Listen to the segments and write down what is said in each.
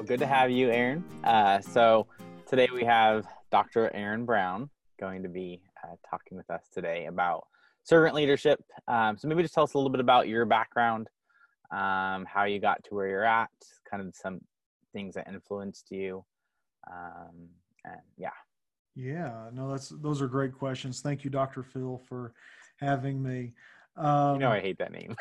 Well, good to have you, Aaron. So today we have Dr. Aaron Brown going to be talking with us today about servant leadership. So maybe just tell us a little bit about your background, how you got to where you're at, kind of some things that influenced you. Those are great questions. Thank you, Dr. Phil, for having me. I hate that name.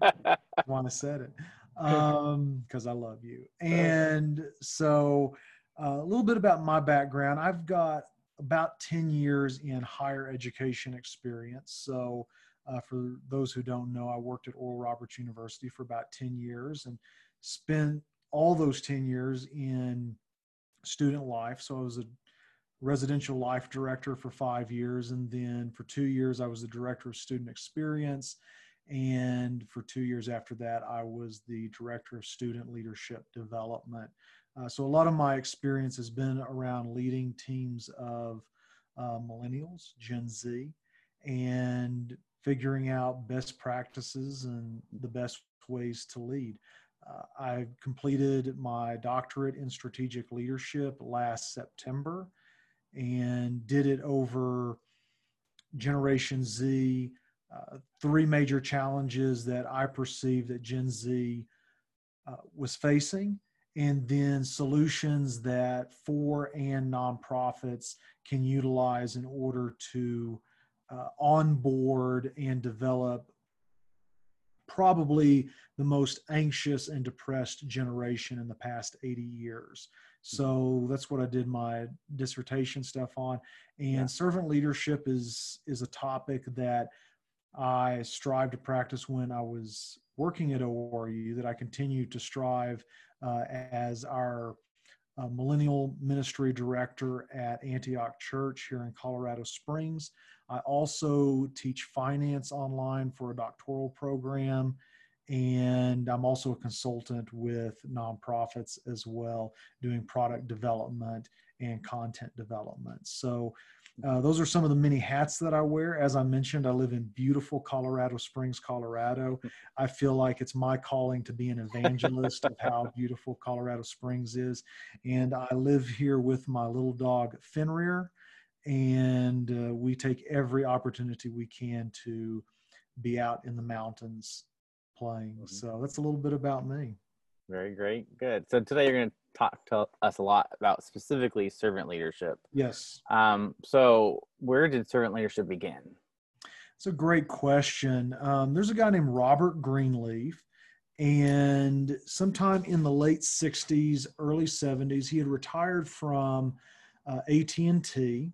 I want to said it because I love you. And so a little bit about my background. I've got about 10 years in higher education experience. So for those who don't know, I worked at Oral Roberts University for about 10 years and spent all those 10 years in student life. So I was a residential life director for 5 years. And then for 2 years, I was the director of student experience. And for 2 years after that, I was the director of student leadership development. So a lot of my experience has been around leading teams of millennials, Gen Z, and figuring out best practices and the best ways to lead. I completed my doctorate in strategic leadership last September and did it over Generation Z, three major challenges that I perceived that Gen Z was facing, and then solutions that for and nonprofits can utilize in order to onboard and develop probably the most anxious and depressed generation in the past 80 years. So that's what I did my dissertation stuff on. And servant leadership is a topic that I strive to practice when I was working at ORU, that I continue to strive as our millennial ministry director at Antioch Church here in Colorado Springs. I also teach finance online for a doctoral program, and I'm also a consultant with nonprofits as well, doing product development and content development. So those are some of the many hats that I wear. As I mentioned, I live in beautiful Colorado Springs, Colorado. I feel like it's my calling to be an evangelist of how beautiful Colorado Springs is. And I live here with my little dog, Fenrir, and we take every opportunity we can to be out in the mountains playing. Mm-hmm. So that's a little bit about me. Very great. Good. So today you're going to talk to us a lot about specifically servant leadership. Yes. So where did servant leadership begin? It's a great question. There's a guy named Robert Greenleaf, and sometime in the late 60s, early 70s, he had retired from AT&T.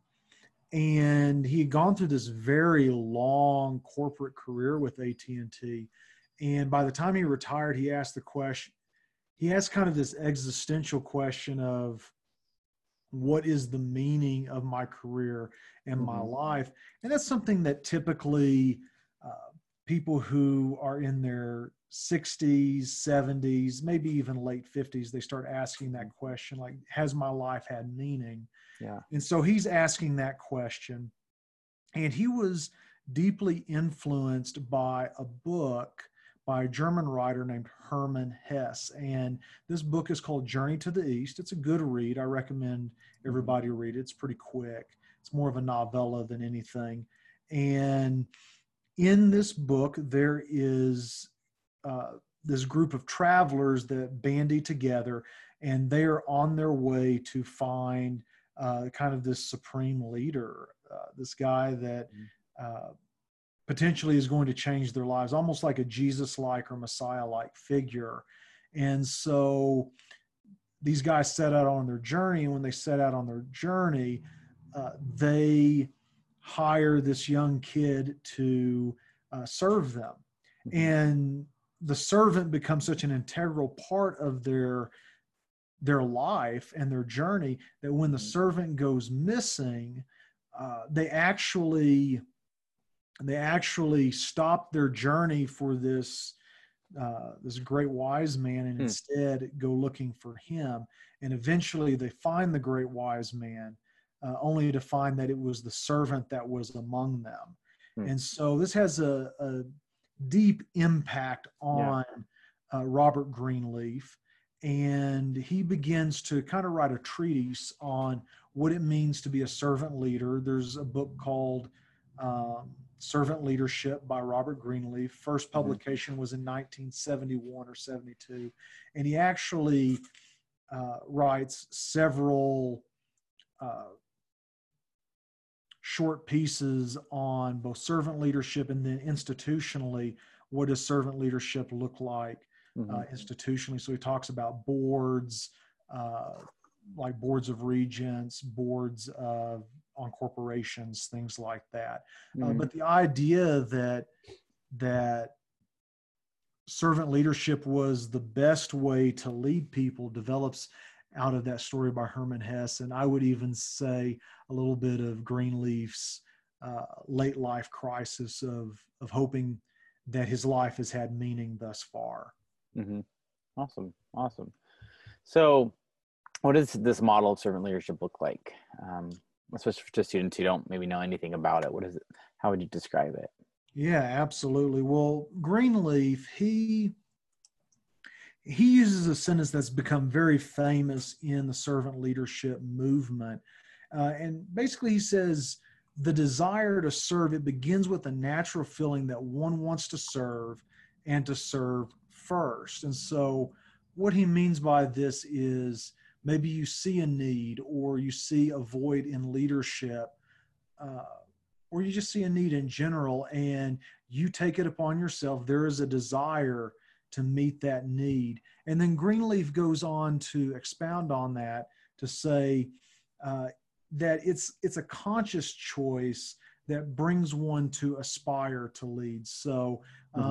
And he had gone through this very long corporate career with AT&T. And by the time he retired, he asked the question, he asked kind of this existential question of, what is the meaning of my career and my life? And that's something that typically people who are in their 60s, 70s, maybe even late 50s, they start asking that question, like, has my life had meaning? Yeah. And so he's asking that question. And he was deeply influenced by a book by a German writer named Hermann Hesse. And this book is called Journey to the East. It's a good read. I recommend everybody read it. It's pretty quick. It's more of a novella than anything. And in this book, there is this group of travelers that bandy together, and they are on their way to find kind of this supreme leader, this guy that potentially is going to change their lives, almost like a Jesus-like or Messiah-like figure. And so these guys set out on their journey, and when they set out on their journey, they hire this young kid to serve them. And the servant becomes such an integral part of their life and their journey that when the servant goes missing, they actually stop their journey for this this great wise man and instead go looking for him. And eventually they find the great wise man, only to find that it was the servant that was among them. And so this has a deep impact on Robert Greenleaf. and he begins to kind of write a treatise on what it means to be a servant leader. There's a book called Servant Leadership by Robert Greenleaf. First publication was in 1971 or 72. And he actually writes several short pieces on both servant leadership and then institutionally, what does servant leadership look like institutionally? So he talks about boards, like boards of regents, boards on corporations, things like that. But the idea that servant leadership was the best way to lead people develops out of that story by Hermann Hesse, and I would even say a little bit of Greenleaf's late life crisis of hoping that his life has had meaning thus far. Awesome, awesome. So what does this model of servant leadership look like? Especially for students who don't maybe know anything about it, what is it? How would you describe it? Yeah, absolutely. Well, Greenleaf, he uses a sentence that's become very famous in the servant leadership movement. And basically he says, the desire to serve, it begins with a natural feeling that one wants to serve and to serve first. And so what he means by this is maybe you see a need, or you see a void in leadership, or you just see a need in general, and you take it upon yourself. There is a desire to meet that need. And then Greenleaf goes on to expound on that to say that it's a conscious choice that brings one to aspire to lead. So,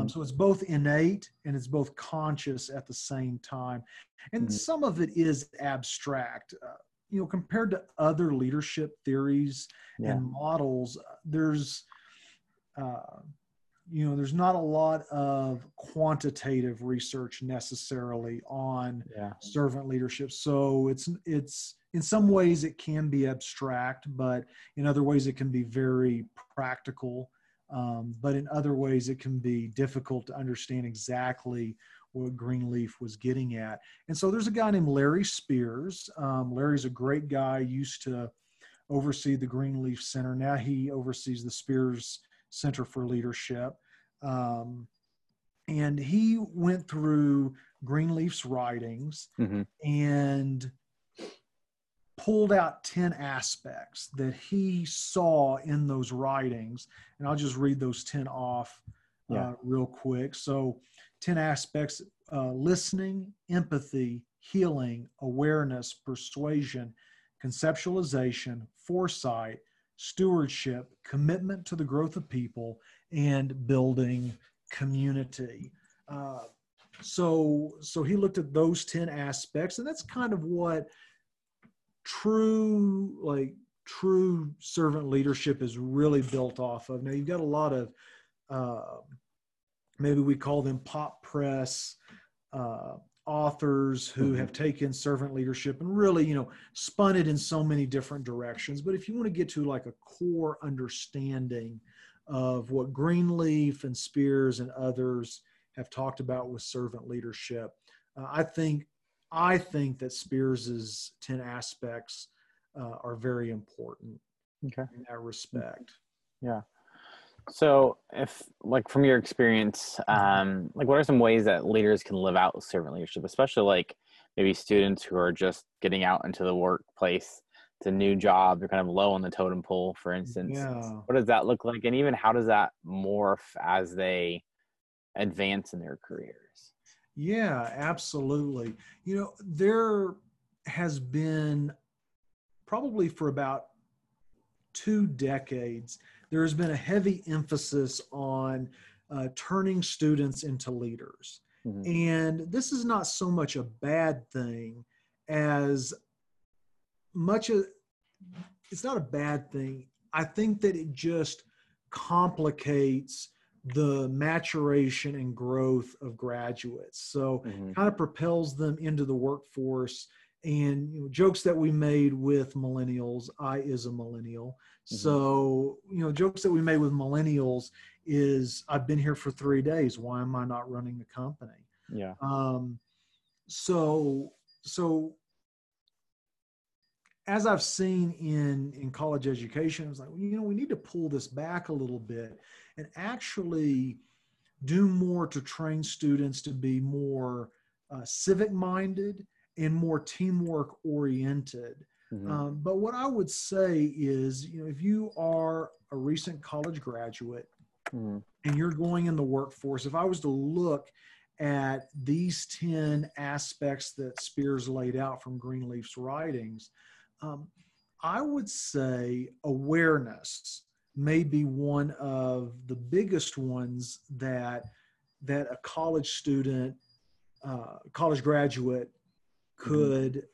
so it's both innate and it's both conscious at the same time. And some of it is abstract. You know, compared to other leadership theories and models, there's not a lot of quantitative research necessarily on servant leadership. So it's in some ways it can be abstract, but in other ways it can be very practical. But in other ways it can be difficult to understand exactly what Greenleaf was getting at. And so there's a guy named Larry Spears. Larry's a great guy, used to oversee the Greenleaf Center. Now he oversees the Spears Center for Leadership. And he went through Greenleaf's writings and pulled out 10 aspects that he saw in those writings. And I'll just read those 10 off real quick. So 10 aspects, listening, empathy, healing, awareness, persuasion, conceptualization, foresight, stewardship, commitment to the growth of people, and building community. So he looked at those 10 aspects, and that's kind of what true servant leadership is really built off of. Now, you've got a lot of, maybe we call them pop press authors who have taken servant leadership and really, spun it in so many different directions. But if you want to get to like a core understanding of what Greenleaf and Spears and others have talked about with servant leadership, I think that Spears's 10 aspects are very important in that respect. Yeah. So if, like, from your experience, what are some ways that leaders can live out servant leadership, especially like maybe students who are just getting out into the workplace, it's a new job, they're kind of low on the totem pole, for instance. What does that look like? And even how does that morph as they advance in their careers? Yeah, absolutely. There has been probably for about 2 decades, there has been a heavy emphasis on turning students into leaders. And this is not so much a bad thing as much as it's not a bad thing. I think that it just complicates the maturation and growth of graduates. So it kind of propels them into the workforce. And jokes that we made with millennials, I is a millennial. So, jokes that we made with millennials is I've been here for 3 days. Why am I not running the company? So as I've seen in college education, I was like, well, you know, we need to pull this back a little bit and actually do more to train students to be more civic-minded and more teamwork-oriented. Mm-hmm. But what I would say is, you know, if you are a recent college graduate mm-hmm. and you're going in the workforce, if I was to look at these 10 aspects that Spears laid out from Greenleaf's writings, I would say awareness may be one of the biggest ones that a college student, college graduate could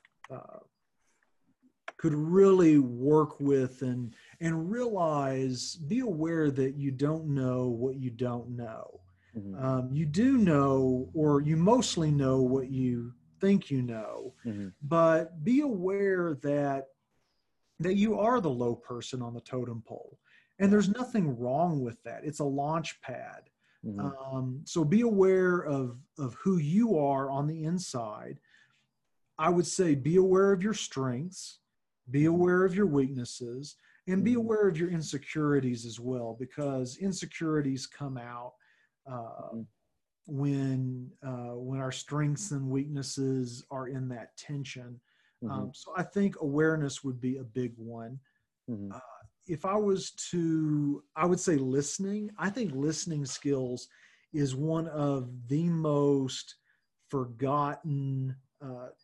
really work with and realize, be aware that you don't know what you don't know. Mm-hmm. You do know, or you mostly know what you think you know, mm-hmm. but be aware that you are the low person on the totem pole. And there's nothing wrong with that. It's a launch pad. Mm-hmm. So be aware of who you are on the inside. I would say be aware of your strengths, be aware of your weaknesses, and be aware of your insecurities as well, because insecurities come out when our strengths and weaknesses are in that tension. So I think awareness would be a big one. Mm-hmm. If I was to, I would say listening. I think listening skills is one of the most forgotten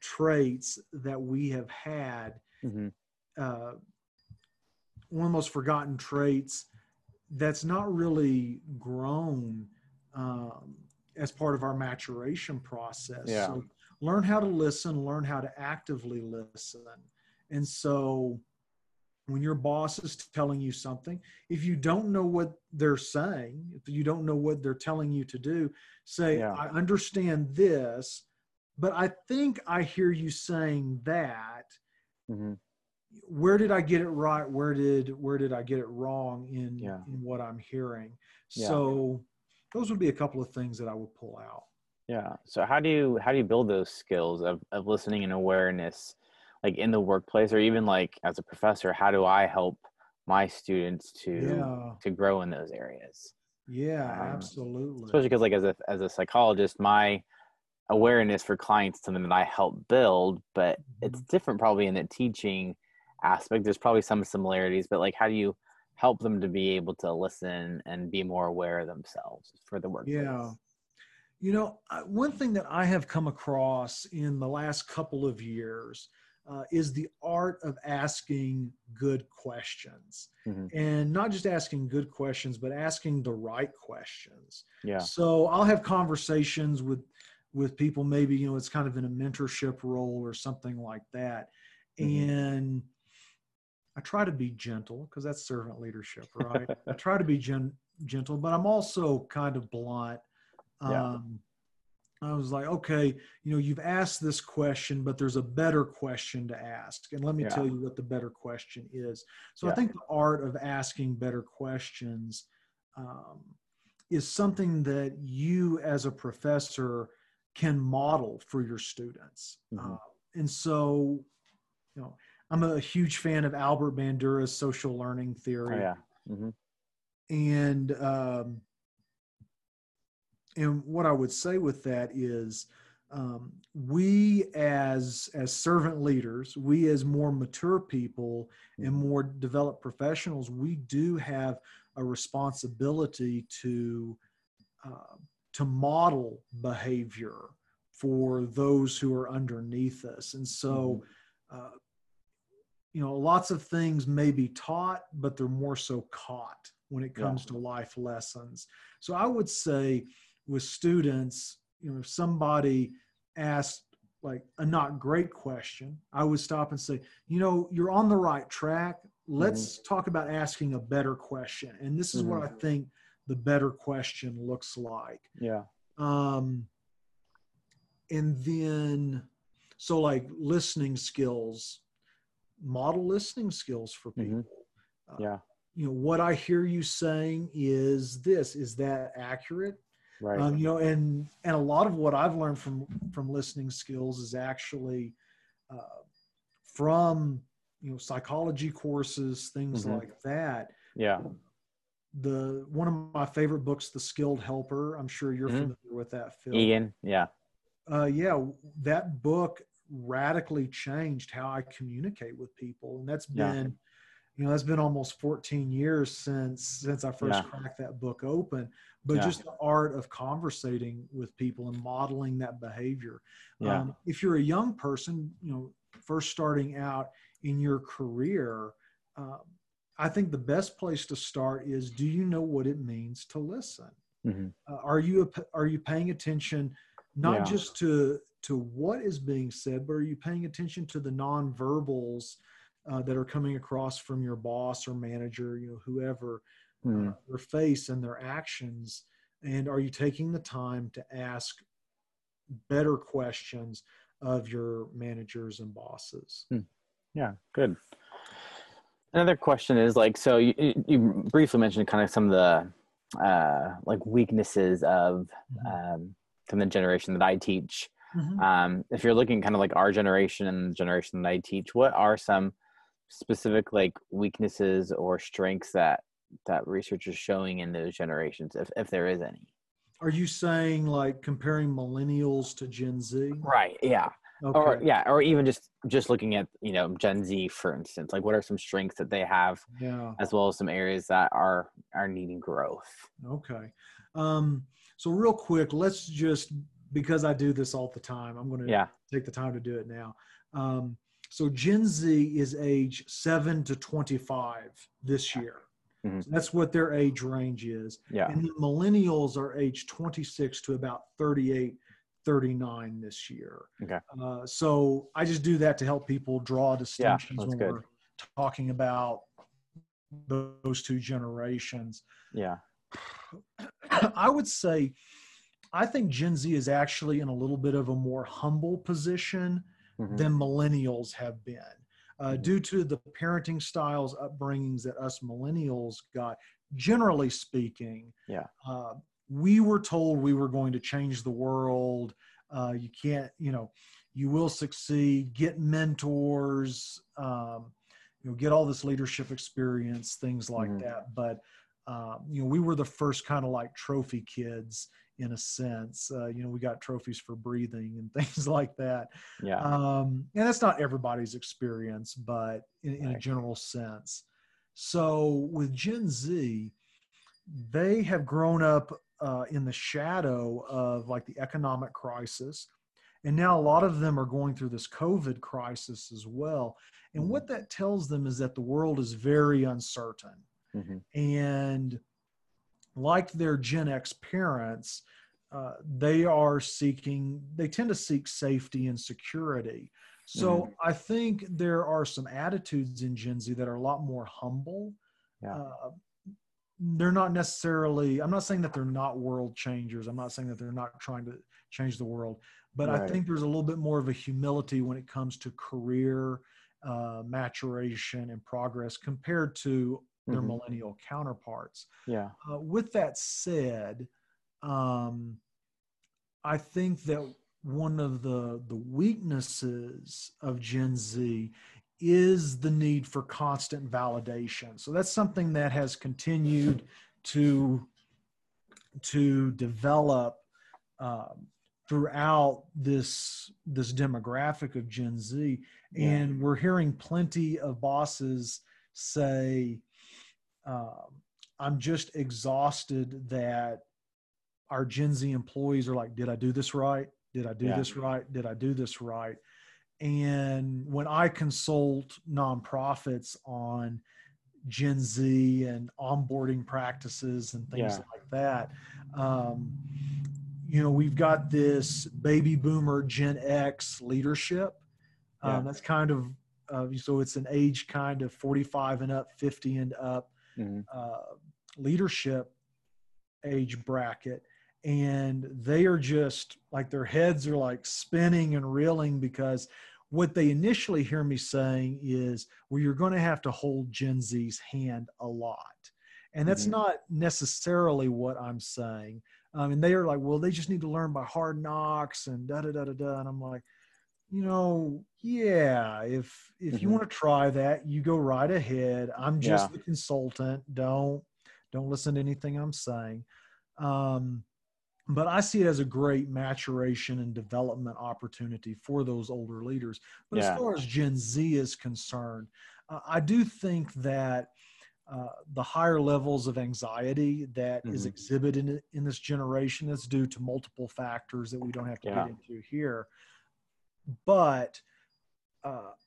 traits that we have had. Mm-hmm. One of the most forgotten traits that's not really grown as part of our maturation process. Yeah. So learn how to listen, learn how to actively listen. And so when your boss is telling you something, if you don't know what they're saying, if you don't know what they're telling you to do, say, yeah. I understand this, but I think I hear you saying that. Mm-hmm. Where did I get it right? Where did I get it wrong in what I'm hearing? Yeah. So those would be a couple of things that I would pull out. Yeah. So how do you build those skills of listening and awareness, like in the workplace, or even like as a professor? How do I help my students to grow in those areas? Yeah, absolutely. Especially because, like, as a psychologist, my awareness for clients is something that I help build, but it's different probably in the teaching aspect. There's probably some similarities, but like, how do you help them to be able to listen and be more aware of themselves for the workplace? Yeah. You know, one thing that I have come across in the last couple of years is the art of asking good questions, mm-hmm. and not just asking good questions, but asking the right questions. Yeah. So I'll have conversations with people, maybe, you know, it's kind of in a mentorship role or something like that. Mm-hmm. And I try to be gentle, because that's servant leadership, right? I try to be gentle, but I'm also kind of blunt. I was like, okay, you know, you've asked this question, but there's a better question to ask. And let me tell you what the better question is. So I think the art of asking better questions is something that you as a professor can model for your students. Mm-hmm. And so, you know, I'm a huge fan of Albert Bandura's social learning theory. Oh, yeah. Mm-hmm. And what I would say with that is we as servant leaders, we as more mature people and more developed professionals, we do have a responsibility to model behavior for those who are underneath us. And so, you know, lots of things may be taught, but they're more so caught when it comes to life lessons. So I would say with students, you know, if somebody asked like a not great question, I would stop and say, you know, you're on the right track. Let's talk about asking a better question. And this is what I think the better question looks like. Yeah. And then, so like listening skills, model listening skills for people. Mm-hmm. You know, what I hear you saying is this, is that accurate? Right. You know, and a lot of what I've learned from listening skills is actually from, you know, psychology courses, things mm-hmm. like that. Yeah. One of my favorite books, The Skilled Helper. I'm sure you're mm-hmm. familiar with that, Phil. Ian, yeah. Yeah, that book radically changed how I communicate with people, and that's been, you know, that's been almost 14 years since I first cracked that book open. But just the art of conversating with people and modeling that behavior. If you're a young person, you know, first starting out in your career, I think the best place to start is, do you know what it means to listen? Mm-hmm. Are you paying attention not just to what is being said, but are you paying attention to the nonverbals that are coming across from your boss or manager, you know, whoever, their face and their actions? And are you taking the time to ask better questions of your managers and bosses? Yeah, good. Another question is, like, so you briefly mentioned kind of some of the like weaknesses of from the generation that I teach. Mm-hmm. If you're looking kind of like our generation and the generation that I teach, what are some specific like weaknesses or strengths that research is showing in those generations, if there is any? Are you saying like comparing millennials to Gen Z? Right. Yeah. Okay. Or even just looking at, you know, Gen Z, for instance, like what are some strengths that they have, as well as some areas that are needing growth? Okay. So real quick, let's just, because I do this all the time, I'm going to take the time to do it now. So Gen Z is age 7 to 25 this year. Mm-hmm. So that's what their age range is. Yeah. And the millennials are age 26 to about 38, 39 this year. Okay. So I just do that to help people draw distinctions when we're talking about those two generations. Yeah. I would say, I think Gen Z is actually in a little bit of a more humble position than millennials have been. Due to the parenting styles, upbringings that us millennials got, generally speaking, we were told we were going to change the world. You can't, you know, you will succeed, get mentors, you know, get all this leadership experience, things like that. But, you know, we were the first kind of like trophy kids in a sense. You know, we got trophies for breathing and things like that. Yeah. And that's not everybody's experience, but in a general sense. So with Gen Z, they have grown up in the shadow of like the economic crisis. And now a lot of them are going through this COVID crisis as well. And what that tells them is that the world is very uncertain. And like their Gen X parents, they tend to seek safety and security. So I think there are some attitudes in Gen Z that are a lot more humble. Yeah. They're not necessarily, I'm not saying that they're not world changers. I'm not saying that they're not trying to change the world, but I think there's a little bit more of a humility when it comes to career maturation and progress compared to their millennial counterparts. Yeah. With that said, I think that one of the weaknesses of Gen Z is the need for constant validation. So that's something that has continued to develop throughout this demographic of Gen Z. Yeah. And we're hearing plenty of bosses say, I'm just exhausted that our Gen Z employees are like, did I do this right? Did I do this right? Did I do this right? And when I consult nonprofits on Gen Z and onboarding practices and things like that, you know, we've got this baby boomer Gen X leadership. That's kind of, so it's an age kind of 45 and up, 50 and up. Leadership age bracket, and they are just like, their heads are like spinning and reeling, because what they initially hear me saying is, well, you're going to have to hold Gen Z's hand a lot. And that's not necessarily what I'm saying, And they are like, well, they just need to learn by hard knocks and da-da-da-da-da. And I'm like, you know, yeah, if you want to try that, you go right ahead. I'm just the consultant. Don't listen to anything I'm saying. But I see it as a great maturation and development opportunity for those older leaders. But as far as Gen Z is concerned, I do think that the higher levels of anxiety that is exhibited in this generation is due to multiple factors that we don't have to get into here. But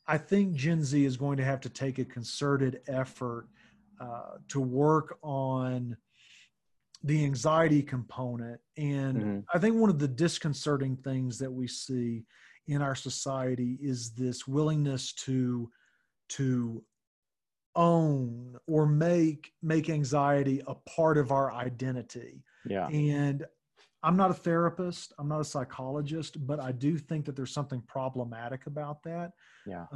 I think Gen Z is going to have to take a concerted effort to work on the anxiety component. And I think one of the disconcerting things that we see in our society is this willingness to own or make anxiety a part of our identity. Yeah. And I'm not a therapist, I'm not a psychologist, but I do think that there's something problematic about that. Yeah.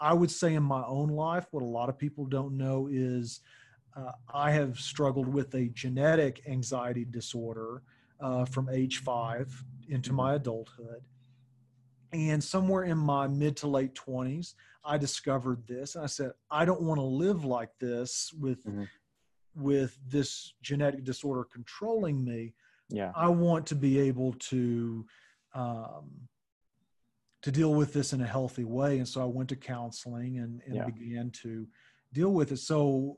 I would say in my own life, what a lot of people don't know is I have struggled with a genetic anxiety disorder from age 5 into my adulthood. And somewhere in my mid to late 20s, I discovered this. And I said, I don't want to live like this with this genetic disorder controlling me. Yeah. I want to be able to deal with this in a healthy way. And so I went to counseling and began to deal with it. So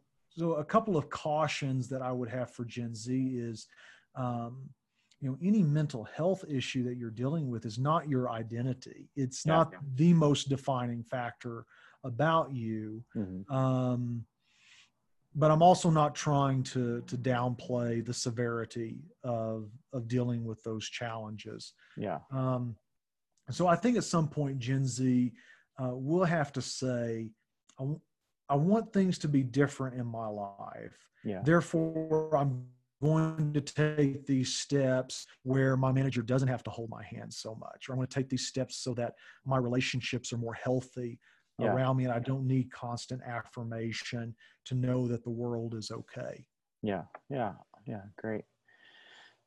a couple of cautions that I would have for Gen Z is, you know, any mental health issue that you're dealing with is not your identity. It's not the most defining factor about you. But I'm also not trying to downplay the severity of dealing with those challenges. Yeah. So I think at some point Gen Z will have to say, I want things to be different in my life. Yeah. Therefore, I'm going to take these steps where my manager doesn't have to hold my hand so much, or I'm going to take these steps so that my relationships are more healthy around me, and I don't need constant affirmation to know that the world is okay. Yeah. Great.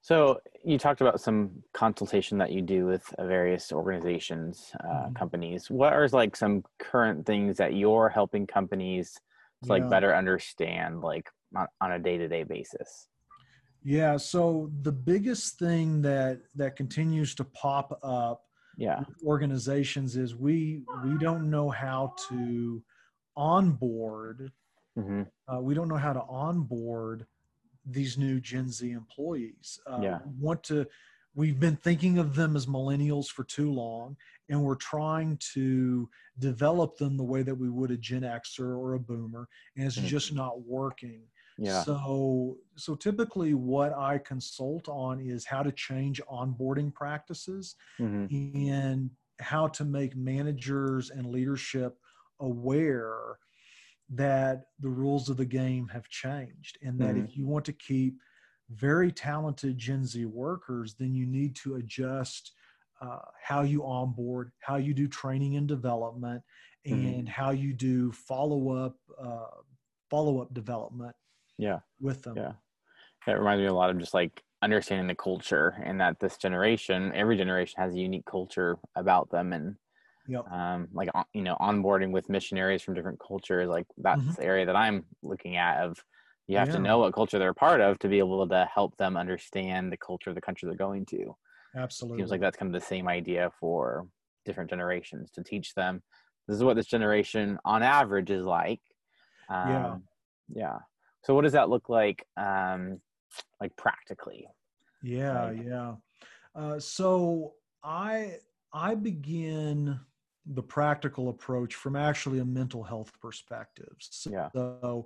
So you talked about some consultation that you do with various organizations, companies. What are like some current things that you're helping companies to like better understand, like on a day-to-day basis? Yeah. So the biggest thing that continues to pop up with organizations is we don't know how to onboard. We don't know how to onboard these new Gen Z employees. We've been thinking of them as millennials for too long, and we're trying to develop them the way that we would a Gen Xer or a Boomer, and it's just not working. Yeah. So typically what I consult on is how to change onboarding practices and how to make managers and leadership aware that the rules of the game have changed, and that if you want to keep very talented Gen Z workers, then you need to adjust how you onboard, how you do training and development, and how you do follow-up development with them. Yeah. That reminds me a lot of just like understanding the culture, and that this generation, every generation has a unique culture about them. And like, you know, onboarding with missionaries from different cultures, like that's the area that I'm looking at of, you have to know what culture they're part of to be able to help them understand the culture of the country they're going to. Absolutely. Seems like that's kind of the same idea for different generations, to teach them, this is what this generation on average is like. So what does that look like practically? So I begin the practical approach from actually a mental health perspective. So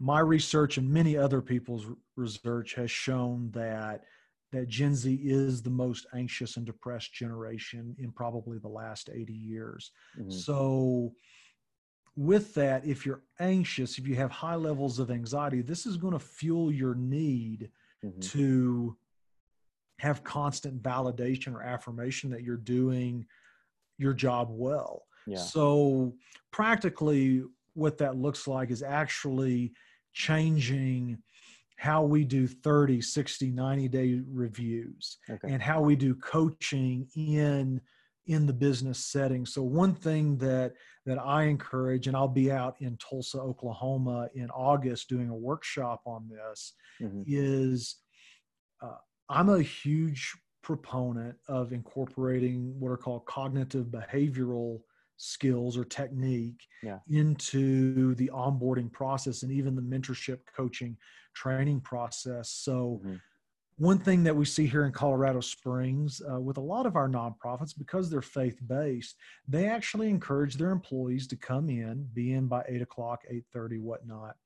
my research and many other people's research has shown that Gen Z is the most anxious and depressed generation in probably the last 80 years. So with that, if you're anxious, if you have high levels of anxiety, this is going to fuel your need to have constant validation or affirmation that you're doing your job well. Yeah. So practically what that looks like is actually changing how we do 30, 60, 90-day reviews, and how we do coaching in the business setting. So one thing that I encourage, and I'll be out in Tulsa, Oklahoma in August doing a workshop on this, is I'm a huge proponent of incorporating what are called cognitive behavioral skills or technique into the onboarding process and even the mentorship, coaching, training process. So one thing that we see here in Colorado Springs with a lot of our nonprofits, because they're faith-based, they actually encourage their employees to come in, be in by 8 o'clock, 8:30, whatnot.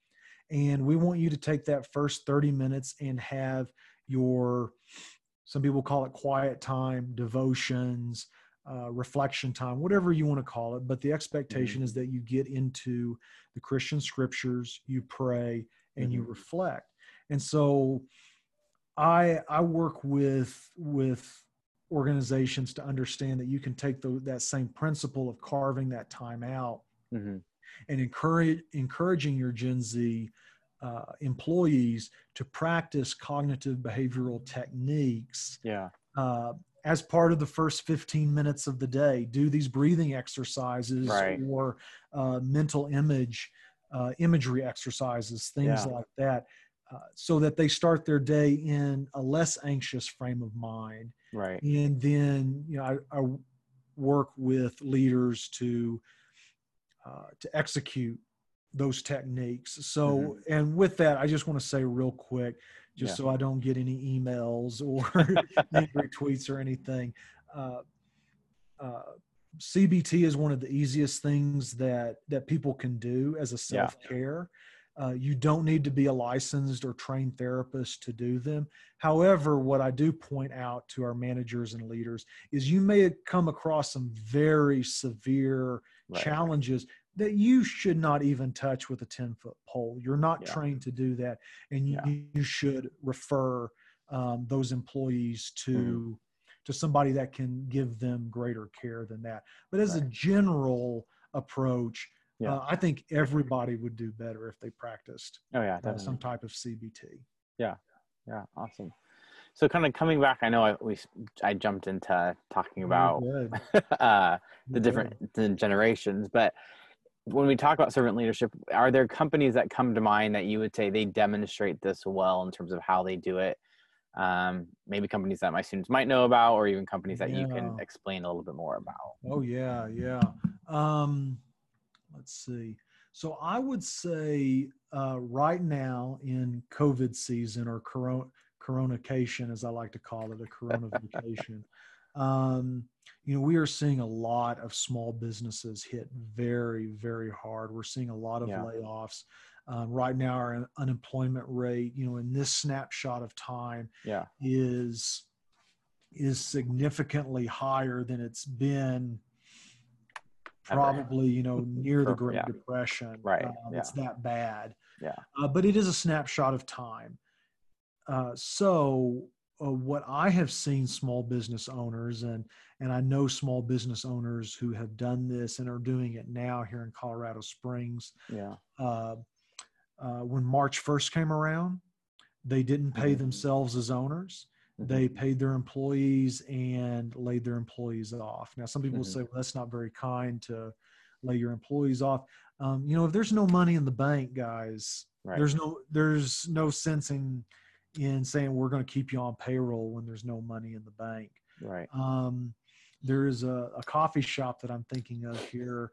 And we want you to take that first 30 minutes and have your, some people call it quiet time, devotions, reflection time, whatever you want to call it. But the expectation is that you get into the Christian scriptures, you pray, and you reflect. And so I work with organizations to understand that you can take that same principle of carving that time out and encouraging your Gen Z employees to practice cognitive behavioral techniques as part of the first 15 minutes of the day. Do these breathing exercises or mental imagery exercises, things like that. So that they start their day in a less anxious frame of mind. Right. And then, you know, I work with leaders to execute those techniques. So, and with that, I just want to say real quick, just so I don't get any emails or angry tweets or anything. CBT is one of the easiest things that people can do as a self-care. You don't need to be a licensed or trained therapist to do them. However, what I do point out to our managers and leaders is you may come across some very severe challenges that you should not even touch with a 10-foot pole. You're not trained to do that. And you should refer those employees to somebody that can give them greater care than that. But as a general approach, I think everybody would do better if they practiced some type of CBT. Yeah, awesome. So kind of coming back, I know I jumped into talking about the different generations, but when we talk about servant leadership, are there companies that come to mind that you would say they demonstrate this well in terms of how they do it? Maybe companies that my students might know about, or even companies that you can explain a little bit more about. Oh, yeah. Let's see. So I would say right now in COVID season, or coronacation, as I like to call it, a coronavacation, you know, we are seeing a lot of small businesses hit very, very hard. We're seeing a lot of layoffs. Right now, our unemployment rate, you know, in this snapshot of time is significantly higher than it's been probably, you know, near the Great Depression. Right. It's that bad. Yeah. But it is a snapshot of time. So what I have seen small business owners, and I know small business owners who have done this and are doing it now here in Colorado Springs. When March 1st came around, they didn't pay themselves as owners. They paid their employees and laid their employees off. Now, some people say, well, that's not very kind to lay your employees off. You know, if there's no money in the bank, guys, there's no sense in saying we're going to keep you on payroll when there's no money in the bank. Right. There is a coffee shop that I'm thinking of here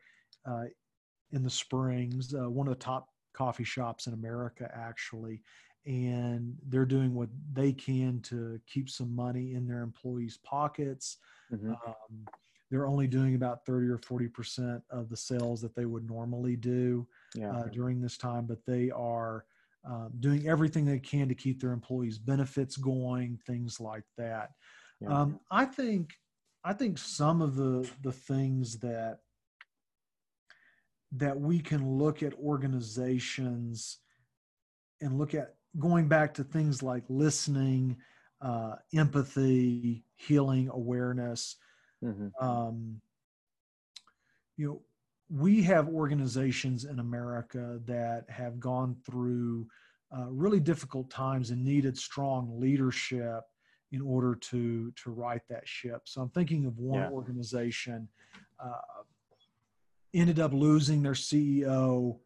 in the Springs, one of the top coffee shops in America, actually. And they're doing what they can to keep some money in their employees' pockets. They're only doing about 30 or 40% of the sales that they would normally do during this time, but they are doing everything they can to keep their employees' benefits going, things like that. I think some of the things that we can look at organizations and look at, going back to things like listening, empathy, healing, awareness. You know, we have organizations in America that have gone through really difficult times and needed strong leadership in order to right that ship. So I'm thinking of one organization ended up losing their CEO,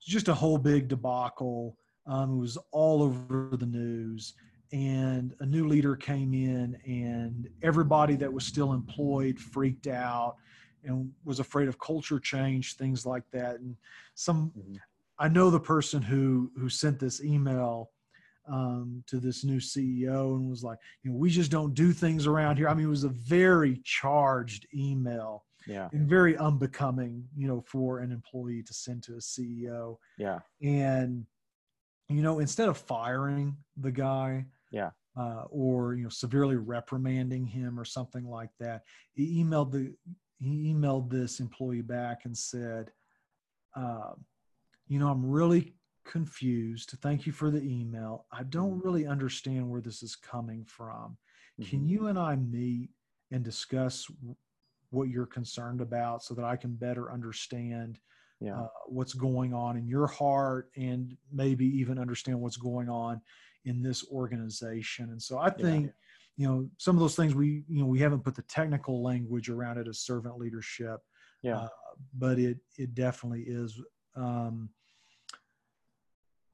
just a whole big debacle. It was all over the news, and a new leader came in, and everybody that was still employed freaked out and was afraid of culture change, things like that. And some, I know the person who sent this email to this new CEO and was like, you know, we just don't do things around here. I mean, it was a very charged email and very unbecoming, you know, for an employee to send to a CEO. Yeah. And, you know, instead of firing the guy or, you know, severely reprimanding him or something like that, he emailed this employee back and said, you know, I'm really confused. Thank you for the email. I don't really understand where this is coming from. Can you and I meet and discuss what you're concerned about so that I can better understand what's going on in your heart and maybe even understand what's going on in this organization? And so I think, you know, some of those things we haven't put the technical language around it as servant leadership, but it definitely is.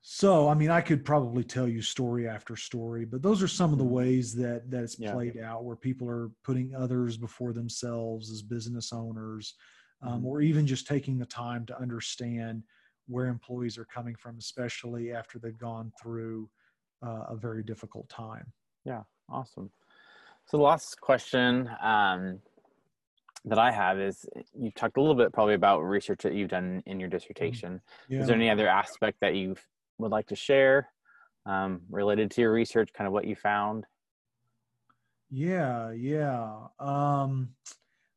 So, I mean, I could probably tell you story after story, but those are some of the ways that it's played out, where people are putting others before themselves as business owners, or even just taking the time to understand where employees are coming from, especially after they've gone through a very difficult time. Yeah. Awesome. So the last question that I have is, you've talked a little bit probably about research that you've done in your dissertation. Yeah. Is there any other aspect that you would like to share related to your research, kind of what you found? Yeah.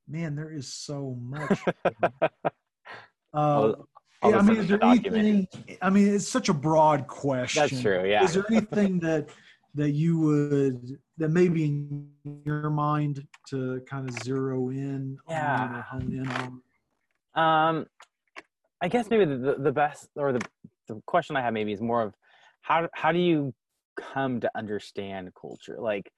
Man, there is so much. It's such a broad question. That's true. Yeah. Is there anything that you would, that maybe in your mind to kind of zero in on or hone in on? I guess maybe the best, or the question I have maybe is more of how do you come to understand culture? Like,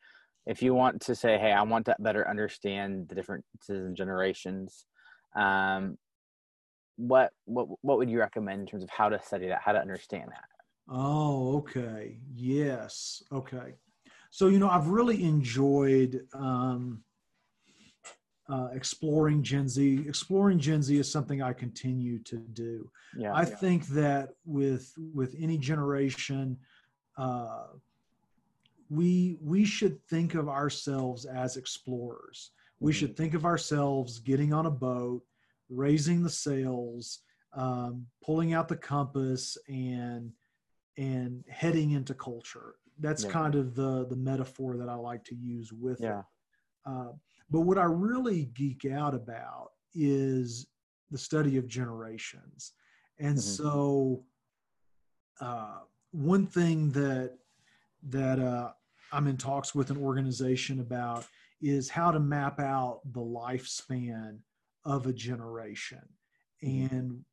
if you want to say, hey, I want to better understand the differences in generations, what would you recommend in terms of how to study that, how to understand that? Oh, okay. Yes. Okay. So, you know, I've really enjoyed exploring Gen Z. Exploring Gen Z is something I continue to do. Yeah, I think that with any generation, we should think of ourselves as explorers. We should think of ourselves getting on a boat, raising the sails, pulling out the compass, and heading into culture. That's kind of the metaphor that I like to use with it. But what I really geek out about is the study of generations. And so one thing that I'm in talks with an organization about is how to map out the lifespan of a generation and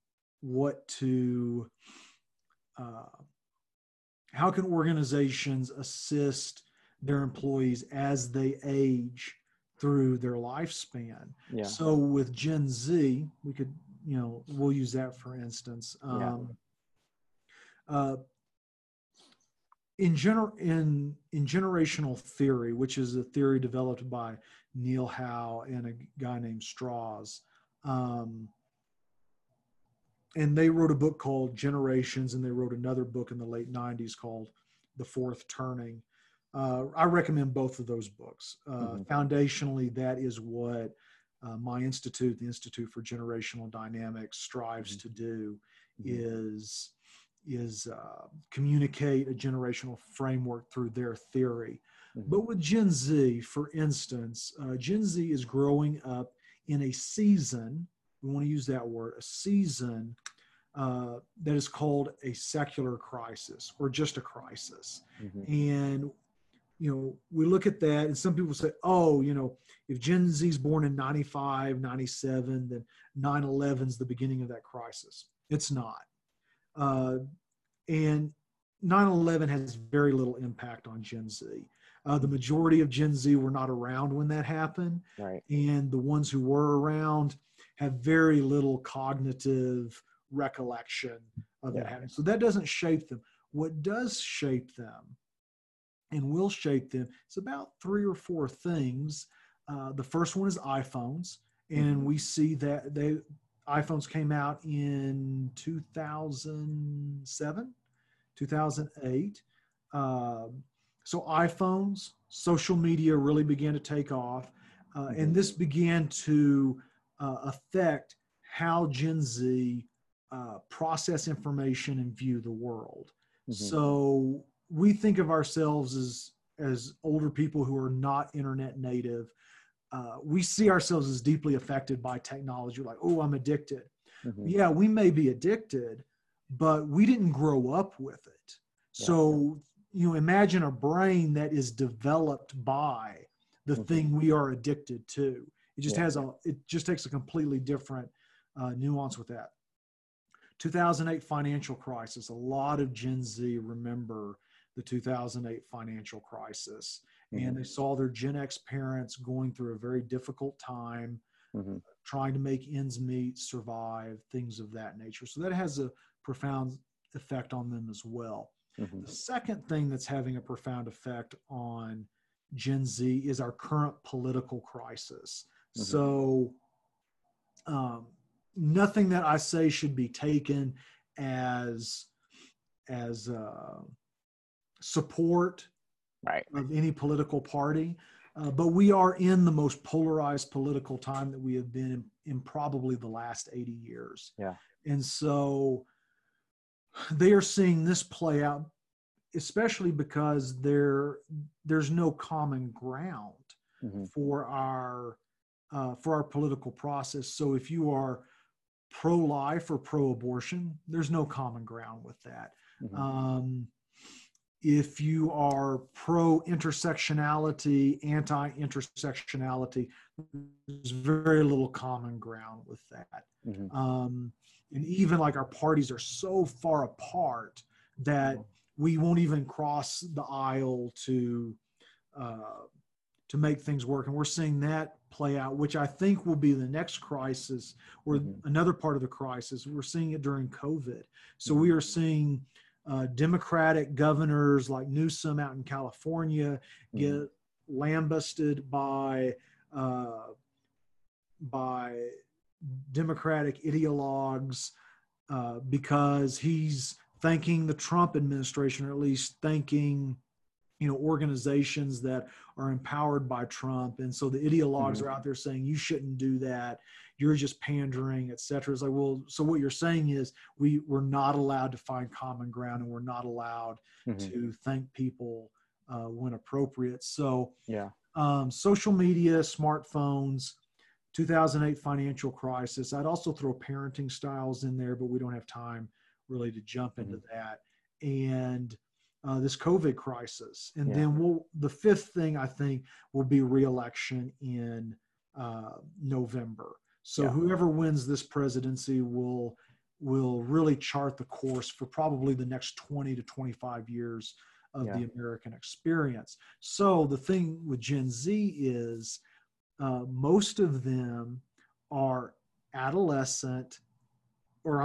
what to... how can organizations assist their employees as they age through their lifespan? Yeah. So with Gen Z, we could, you know, we'll use that for instance. In generational theory, which is a theory developed by Neil Howe and a guy named Strauss, and they wrote a book called Generations, and they wrote another book in the late 90s called The Fourth Turning. I recommend both of those books. Foundationally, that is what my institute, the Institute for Generational Dynamics, strives to do, is communicate a generational framework through their theory. But with Gen Z, for instance, Gen Z is growing up in a season, we want to use that word, a season that is called a secular crisis, or just a crisis. And, you know, we look at that and some people say, oh, you know, if Gen Z is born in 95, 97, then 9/11 is the beginning of that crisis. It's not. And 9/11 has very little impact on Gen Z. The majority of Gen Z were not around when that happened. Right. And the ones who were around have very little cognitive recollection of that happening. So that doesn't shape them. What does shape them and will shape them is about three or four things. The first one is iPhones. And we see that iPhones came out in 2007, 2008. So iPhones, social media really began to take off. And this began to affect how Gen Z process information and view the world. So we think of ourselves as older people who are not internet native. We see ourselves as deeply affected by technology. We're like, oh, I'm addicted. Yeah, we may be addicted, but we didn't grow up with it. So, you know, imagine a brain that is developed by the thing we are addicted to. It just has it just takes a completely different nuance with that. 2008 financial crisis. A lot of Gen Z remember the 2008 financial crisis. And they saw their Gen X parents going through a very difficult time, trying to make ends meet, survive, things of that nature. So that has a profound effect on them as well. The second thing that's having a profound effect on Gen Z is our current political crisis. So nothing that I say should be taken as support of any political party, but we are in the most polarized political time that we have been in probably the last 80 years. And so they are seeing this play out, especially because there's no common ground for our political process. So if you are pro-life or pro-abortion, there's no common ground with that. If you are pro-intersectionality, anti-intersectionality, there's very little common ground with that. And even like our parties are so far apart that we won't even cross the aisle to make things work. And we're seeing that play out, which I think will be the next crisis or another part of the crisis. We're seeing it during COVID. So we are seeing Democratic governors like Newsom out in California get lambasted by Democratic ideologues because he's thanking the Trump administration, or at least thanking, you know, organizations that are empowered by Trump. And so the ideologues are out there saying, you shouldn't do that. You're just pandering, et cetera. It's like, well, so what you're saying is we're not allowed to find common ground, and we're not allowed to thank people when appropriate. So social media, smartphones, 2008 financial crisis. I'd also throw parenting styles in there, but we don't have time really to jump into that. And this COVID crisis. And then the fifth thing I think will be re-election in November. So whoever wins this presidency will really chart the course for probably the next 20 to 25 years of the American experience. So the thing with Gen Z is most of them are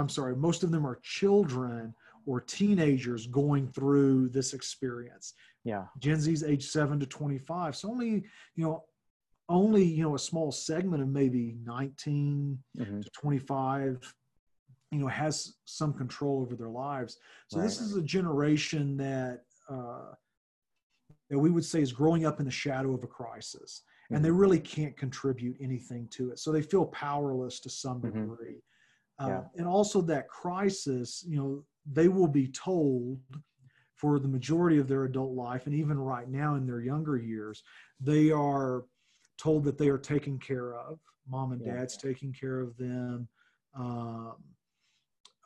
most of them are children or teenagers going through this experience. Gen Z's age 7 to 25. So only a small segment of maybe 19 to 25, has some control over their lives. So this is a generation that that we would say is growing up in the shadow of a crisis, and they really can't contribute anything to it. So they feel powerless to some degree. And also that crisis, they will be told for the majority of their adult life, and even right now in their younger years, they are told that they are taken care of. Mom and dad's taking care of them.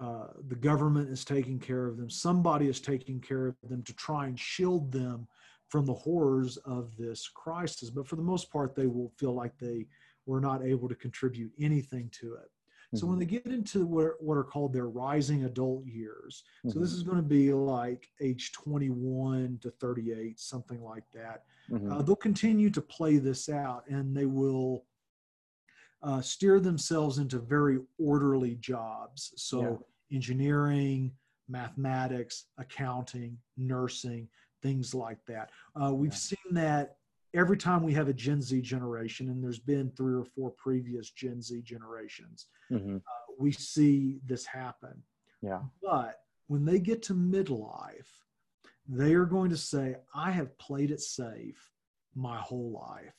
The government is taking care of them. Somebody is taking care of them to try and shield them from the horrors of this crisis. But for the most part, they will feel like they were not able to contribute anything to it. So when they get into what are called their rising adult years, so this is going to be like age 21 to 38, something like that, they'll continue to play this out, and they will steer themselves into very orderly jobs. So engineering, mathematics, accounting, nursing, things like that. We've seen that every time we have a Gen Z generation, and there's been 3 or 4 previous Gen Z generations, we see this happen. But when they get to midlife, they are going to say, I have played it safe my whole life.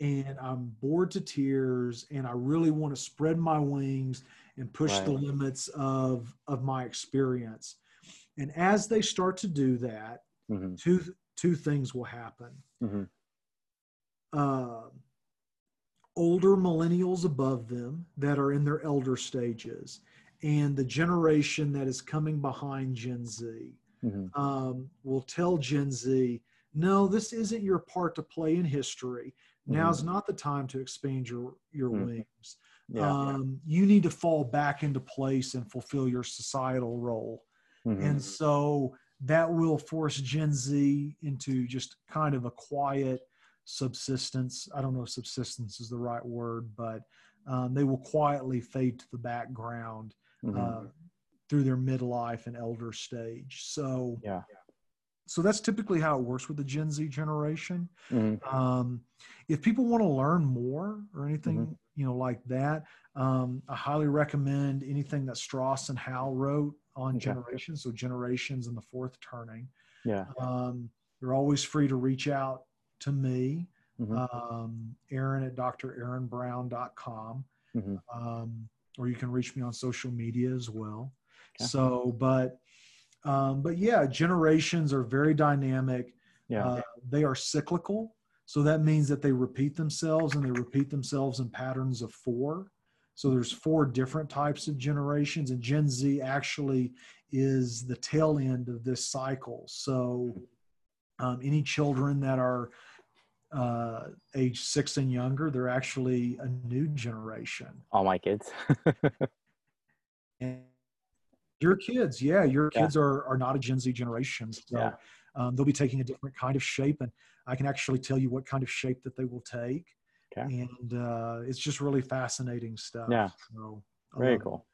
And I'm bored to tears, and I really want to spread my wings and push the limits of my experience. And as they start to do that, two things will happen. Older millennials above them that are in their elder stages, and the generation that is coming behind Gen Z will tell Gen Z, no, this isn't your part to play in history. Now's not the time to expand your wings. You need to fall back into place and fulfill your societal role. And so that will force Gen Z into just kind of a quiet subsistence. I don't know if subsistence is the right word, but they will quietly fade to the background through their midlife and elder stage. So, so that's typically how it works with the Gen Z generation. If people want to learn more or anything, you know, like that, I highly recommend anything that Strauss and Howe wrote on Generations. So Generations and The Fourth Turning. You're always free to reach out to me, Aaron at draaronbrown.com, or you can reach me on social media as well. So, but yeah, generations are very dynamic. They are cyclical. So that means that they repeat themselves, and they repeat themselves in patterns of 4. So there's 4 different types of generations, and Gen Z actually is the tail end of this cycle. So any children that are age 6 and younger, they're actually a new generation. All my kids. And your kids, your kids are not a Gen Z generation. So they'll be taking a different kind of shape, and I can actually tell you what kind of shape that they will take. And it's just really fascinating stuff. So, very cool.